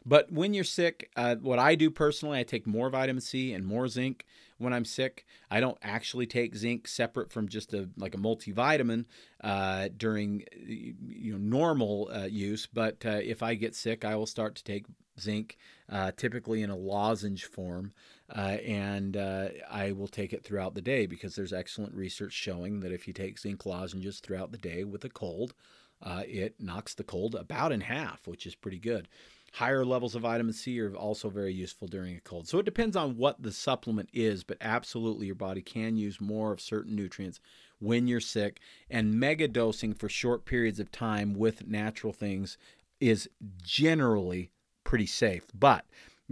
But when you're sick, uh, what I do personally, I take more vitamin C and more zinc when I'm sick. I don't actually take zinc separate from just a like a multivitamin uh, during you know normal uh, use. But uh, if I get sick, I will start to take zinc, uh, typically in a lozenge form, uh, and uh, I will take it throughout the day, because there's excellent research showing that if you take zinc lozenges throughout the day with a cold, uh, it knocks the cold about in half, which is pretty good. Higher levels of vitamin C are also very useful during a cold. So it depends on what the supplement is, but absolutely your body can use more of certain nutrients when you're sick. And mega dosing for short periods of time with natural things is generally pretty safe. But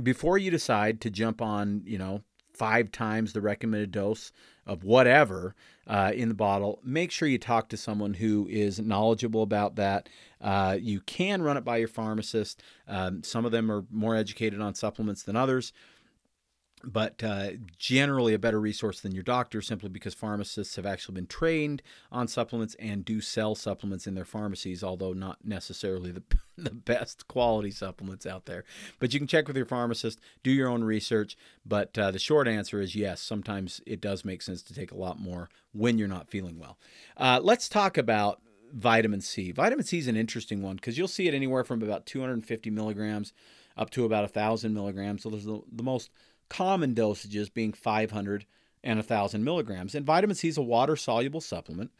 before you decide to jump on, you know, five times the recommended dose of whatever uh, in the bottle, make sure you talk to someone who is knowledgeable about that. Uh, you can run it by your pharmacist. Um, some of them are more educated on supplements than others, but uh, generally a better resource than your doctor, simply because pharmacists have actually been trained on supplements and do sell supplements in their pharmacies, although not necessarily the, the best quality supplements out there. But you can check with your pharmacist, do your own research. But uh, the short answer is yes, sometimes it does make sense to take a lot more when you're not feeling well. Uh, let's talk about vitamin C. Vitamin C is an interesting one because you'll see it anywhere from about two hundred fifty milligrams up to about one thousand milligrams. So there's the, the most common dosages being five hundred and one thousand milligrams. And vitamin C is a water-soluble supplement.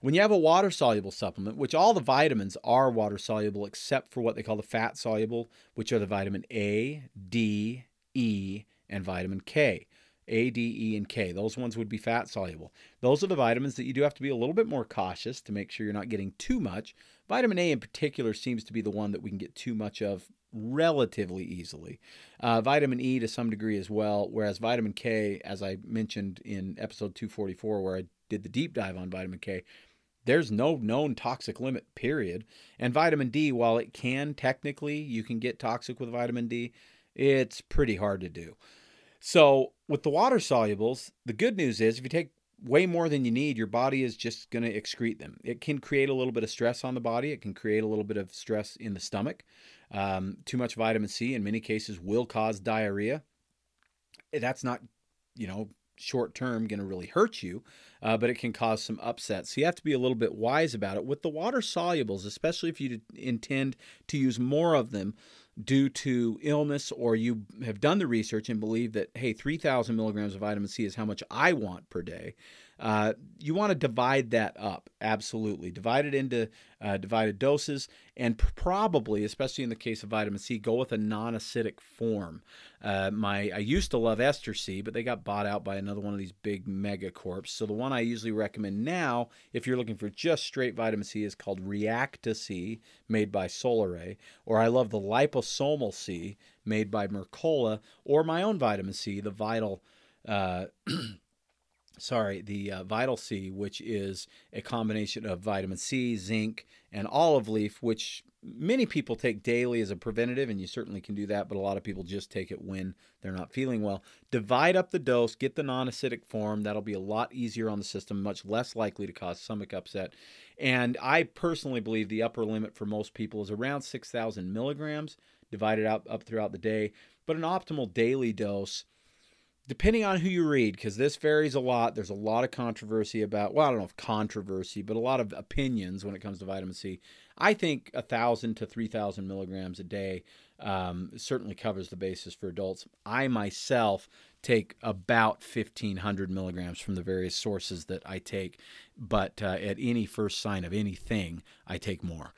When you have a water-soluble supplement, which all the vitamins are water-soluble except for what they call the fat-soluble, which are the vitamin A, D, E, and vitamin K. A, D, E, and K. Those ones would be fat-soluble. Those are the vitamins that you do have to be a little bit more cautious to make sure you're not getting too much. Vitamin A in particular seems to be the one that we can get too much of relatively easily. Uh, vitamin E to some degree as well, whereas vitamin K, as I mentioned in episode two forty-four where I did the deep dive on vitamin K, there's no known toxic limit, period. And vitamin D, while it can technically, you can get toxic with vitamin D, it's pretty hard to do. So with the water solubles, the good news is if you take way more than you need, your body is just going to excrete them. It can create a little bit of stress on the body. It can create a little bit of stress in the stomach. Um, too much vitamin C in many cases will cause diarrhea. That's not, you know, short-term going to really hurt you, uh, but it can cause some upset. So you have to be a little bit wise about it. With the water solubles, especially if you intend to use more of them due to illness, or you have done the research and believe that, hey, three thousand milligrams of vitamin C is how much I want per day, uh, you want to divide that up, absolutely. Divide it into uh, divided doses, and probably, especially in the case of vitamin C, go with a non-acidic form. Uh, my I used to love Ester C, but they got bought out by another one of these big megacorps. So the one I usually recommend now, if you're looking for just straight vitamin C, is called Reacta C, made by Solaray, or I love the Liposomal C, made by Mercola, or my own vitamin C, the Vital, uh, sorry, the uh, Vital C, which is a combination of vitamin C, zinc, and olive leaf, which many people take daily as a preventative, and you certainly can do that, but a lot of people just take it when they're not feeling well. Divide up the dose, get the non-acidic form. That'll be a lot easier on the system, much less likely to cause stomach upset. And I personally believe the upper limit for most people is around six thousand milligrams, divided out up throughout the day. But an optimal daily dose, depending on who you read, because this varies a lot, there's a lot of controversy about, well, I don't know if controversy, but a lot of opinions when it comes to vitamin C. I think one thousand to three thousand milligrams a day um, certainly covers the basis for adults. I myself take about fifteen hundred milligrams from the various sources that I take, but uh, at any first sign of anything, I take more.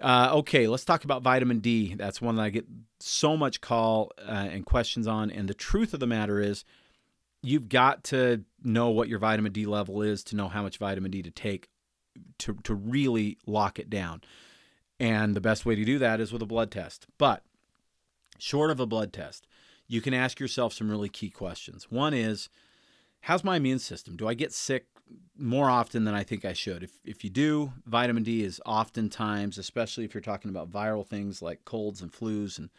Uh, okay, let's talk about vitamin D. That's one that I get so much call uh, and questions on. And the truth of the matter is you've got to know what your vitamin D level is to know how much vitamin D to take to, to really lock it down. And the best way to do that is with a blood test. But short of a blood test, you can ask yourself some really key questions. One is, how's my immune system? Do I get sick more often than I think I should? If if you do, vitamin D is oftentimes, especially if you're talking about viral things like colds and flus and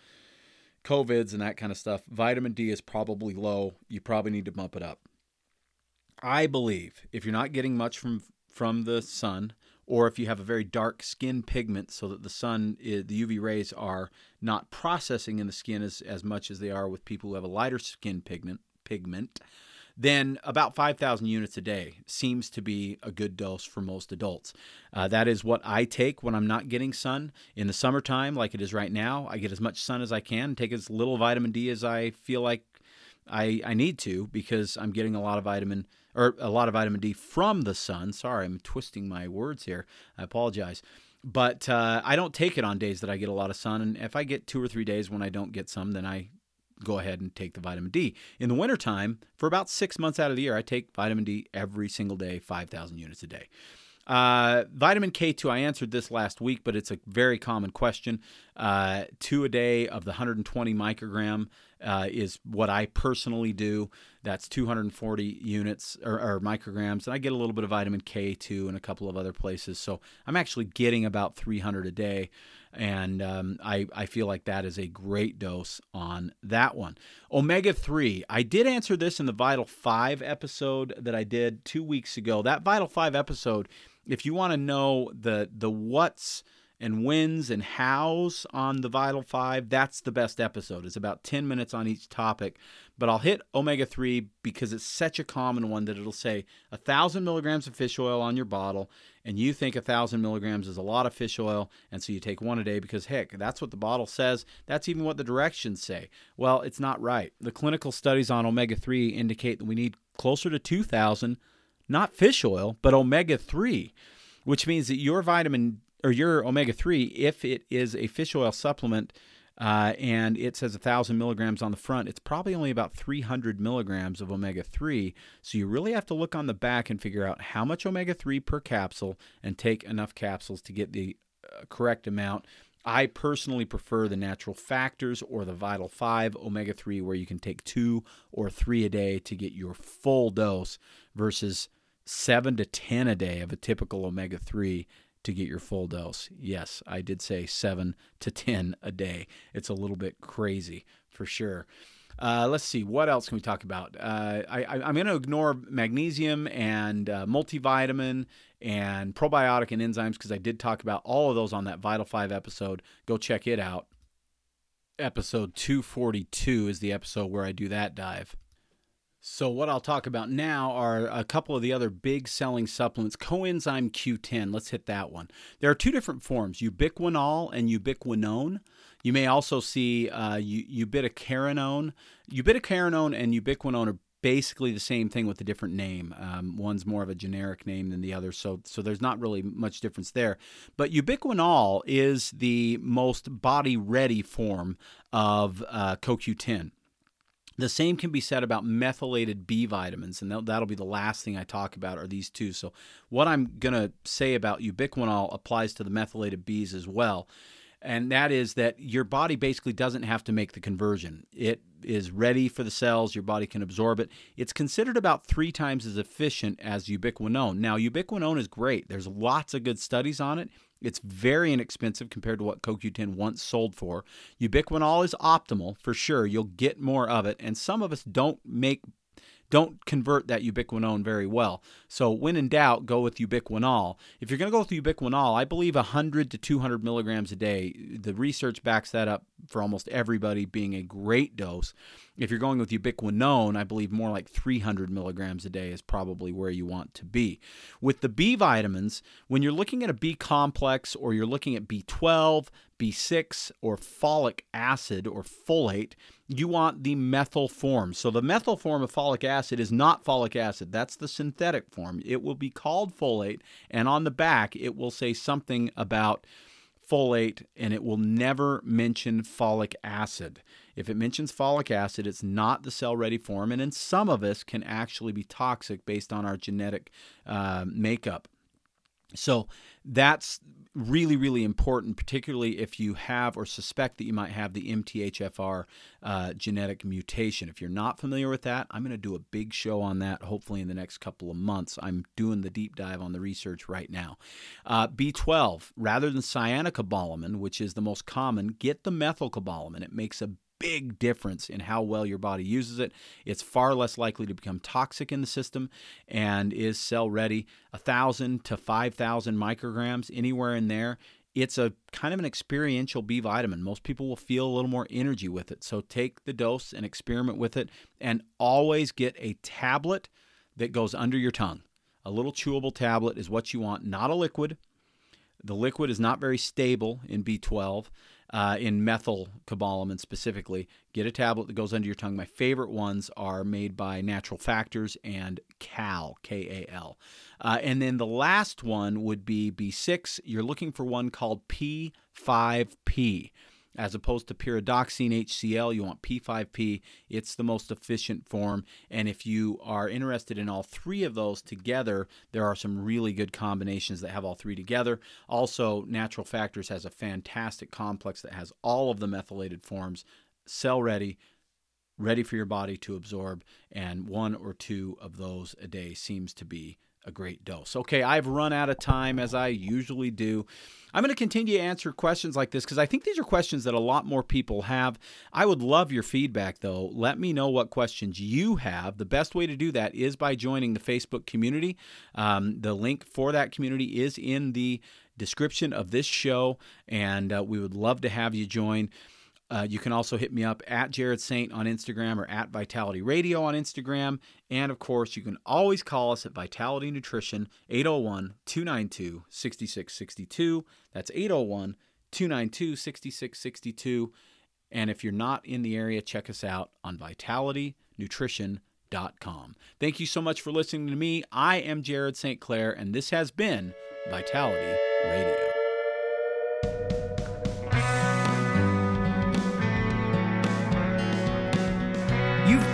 COVIDs and that kind of stuff, vitamin D is probably low. You probably need to bump it up. I believe if you're not getting much from, from the sun, or if you have a very dark skin pigment so that the sun, is, the U V rays are not processing in the skin as, as much as they are with people who have a lighter skin pigment, pigment, then about five thousand units a day seems to be a good dose for most adults. Uh, that is what I take when I'm not getting sun. In the summertime, like it is right now, I get as much sun as I can, take as little vitamin D as I feel like I, I need to, because I'm getting a lot of vitamin or a lot of vitamin D from the sun. Sorry, I'm twisting my words here. I apologize. But uh, I don't take it on days that I get a lot of sun. And if I get two or three days when I don't get some, then I go ahead and take the vitamin D. In the wintertime, for about six months out of the year, I take vitamin D every single day, five thousand units a day. Uh, vitamin K two, I answered this last week, but it's a very common question. Uh, two a day of the one hundred twenty microgram uh, is what I personally do. That's two hundred forty units or, or micrograms. And I get a little bit of vitamin K two in a couple of other places. So I'm actually getting about three hundred a day. And um, I, I feel like that is a great dose on that one. omega three, I did answer this in the Vital five episode that I did two weeks ago. That Vital five episode, if you want to know the the what's and whens and hows on the Vital five, that's the best episode. It's about ten minutes on each topic. But I'll hit omega three because it's such a common one that it'll say one thousand milligrams of fish oil on your bottle, and you think one thousand milligrams is a lot of fish oil, and so you take one a day because, heck, that's what the bottle says. That's even what the directions say. Well, it's not right. The clinical studies on omega three indicate that we need closer to two thousand, not fish oil, but omega three, which means that your vitamin or your omega three, if it is a fish oil supplement uh, and it says one thousand milligrams on the front, it's probably only about three hundred milligrams of omega three. So you really have to look on the back and figure out how much omega three per capsule and take enough capsules to get the uh, correct amount. I personally prefer the natural factors or the Vital five omega three, where you can take two or three a day to get your full dose versus seven to ten a day of a typical omega three to get your full dose. Yes, I did say seven to ten a day. It's a little bit crazy for sure. Uh, let's see, what else can we talk about? Uh, I, I, I'm going to ignore magnesium and uh, multivitamin and probiotic and enzymes because I did talk about all of those on that Vital five episode. Go check it out. Episode two forty-two is the episode where I do that dive. So what I'll talk about now are a couple of the other big selling supplements. Coenzyme Q ten, let's hit that one. There are two different forms, ubiquinol and ubiquinone. You may also see uh, ubitacarinone. Ubitacarinone and ubiquinone are basically the same thing with a different name. Um, one's more of a generic name than the other, so so there's not really much difference there. But ubiquinol is the most body-ready form of uh, C O Q ten. The same can be said about methylated B vitamins, and that'll be the last thing I talk about are these two. So what I'm going to say about ubiquinol applies to the methylated Bs as well, and that is that your body basically doesn't have to make the conversion. It is ready for the cells. Your body can absorb it. It's considered about three times as efficient as ubiquinone. Now, ubiquinone is great. There's lots of good studies on it. It's very inexpensive compared to what C O Q ten once sold for. Ubiquinol is optimal for sure. You'll get more of it, and some of us don't make, don't convert that ubiquinone very well. So when in doubt, go with ubiquinol. If you're going to go with ubiquinol, I believe one hundred to two hundred milligrams a day. The research backs that up for almost everybody being a great dose. If you're going with ubiquinone, I believe more like three hundred milligrams a day is probably where you want to be. With the B vitamins, when you're looking at a B complex or you're looking at B twelve, B six, or folic acid or folate, you want the methyl form. So the methyl form of folic acid is not folic acid. That's the synthetic form. It will be called folate, and on the back it will say something about folate, and it will never mention folic acid. If it mentions folic acid, it's not the cell-ready form, and in some of us can actually be toxic based on our genetic uh, makeup. So that's really, really important, particularly if you have or suspect that you might have the M T H F R uh, genetic mutation. If you're not familiar with that, I'm going to do a big show on that hopefully in the next couple of months. I'm doing the deep dive on the research right now. Uh, B twelve, rather than cyanocobalamin, which is the most common, get the methylcobalamin. It makes a big difference in how well your body uses it. It's far less likely to become toxic in the system and is cell ready. one thousand to five thousand micrograms, anywhere in there. It's a kind of an experiential B vitamin. Most people will feel a little more energy with it. So take the dose and experiment with it, and always get a tablet that goes under your tongue. A little chewable tablet is what you want, not a liquid. The liquid is not very stable in B twelve. uh, in methylcobalamin specifically. Get a tablet that goes under your tongue. My favorite ones are made by Natural Factors and Cal, K A L. Uh, and then the last one would be B six. You're looking for one called P five P. As opposed to pyridoxine H C L, you want P five P. It's the most efficient form. And if you are interested in all three of those together, there are some really good combinations that have all three together. Also, Natural Factors has a fantastic complex that has all of the methylated forms, cell ready, ready for your body to absorb. And one or two of those a day seems to be a great dose. Okay, I've run out of time, as I usually do. I'm going to continue to answer questions like this because I think these are questions that a lot more people have. I would love your feedback, though. Let me know what questions you have. The best way to do that is by joining the Facebook community. Um, the link for that community is in the description of this show, and uh, we would love to have you join. Uh, you can also hit me up at Jared Saint on Instagram or at Vitality Radio on Instagram. And, of course, you can always call us at Vitality Nutrition, eight oh one, two nine two, six six six two. That's eight oh one, two nine two, six six six two. And if you're not in the area, check us out on vitality nutrition dot com. Thank you so much for listening to me. I am Jared Saint Clair, and this has been Vitality Radio. You've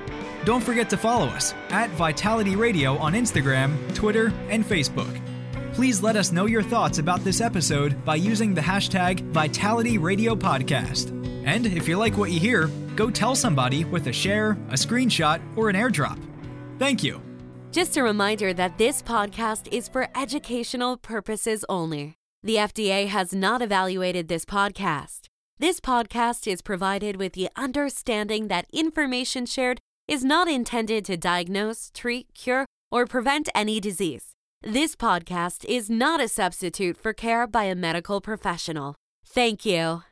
Don't forget to follow us at Vitality Radio on Instagram, Twitter, and Facebook. Please let us know your thoughts about this episode by using the hashtag Vitality Radio Podcast. And if you like what you hear, go tell somebody with a share, a screenshot, or an airdrop. Thank you. Just a reminder that this podcast is for educational purposes only. The F D A has not evaluated this podcast. This podcast is provided with the understanding that information shared is not intended to diagnose, treat, cure, or prevent any disease. This podcast is not a substitute for care by a medical professional. Thank you.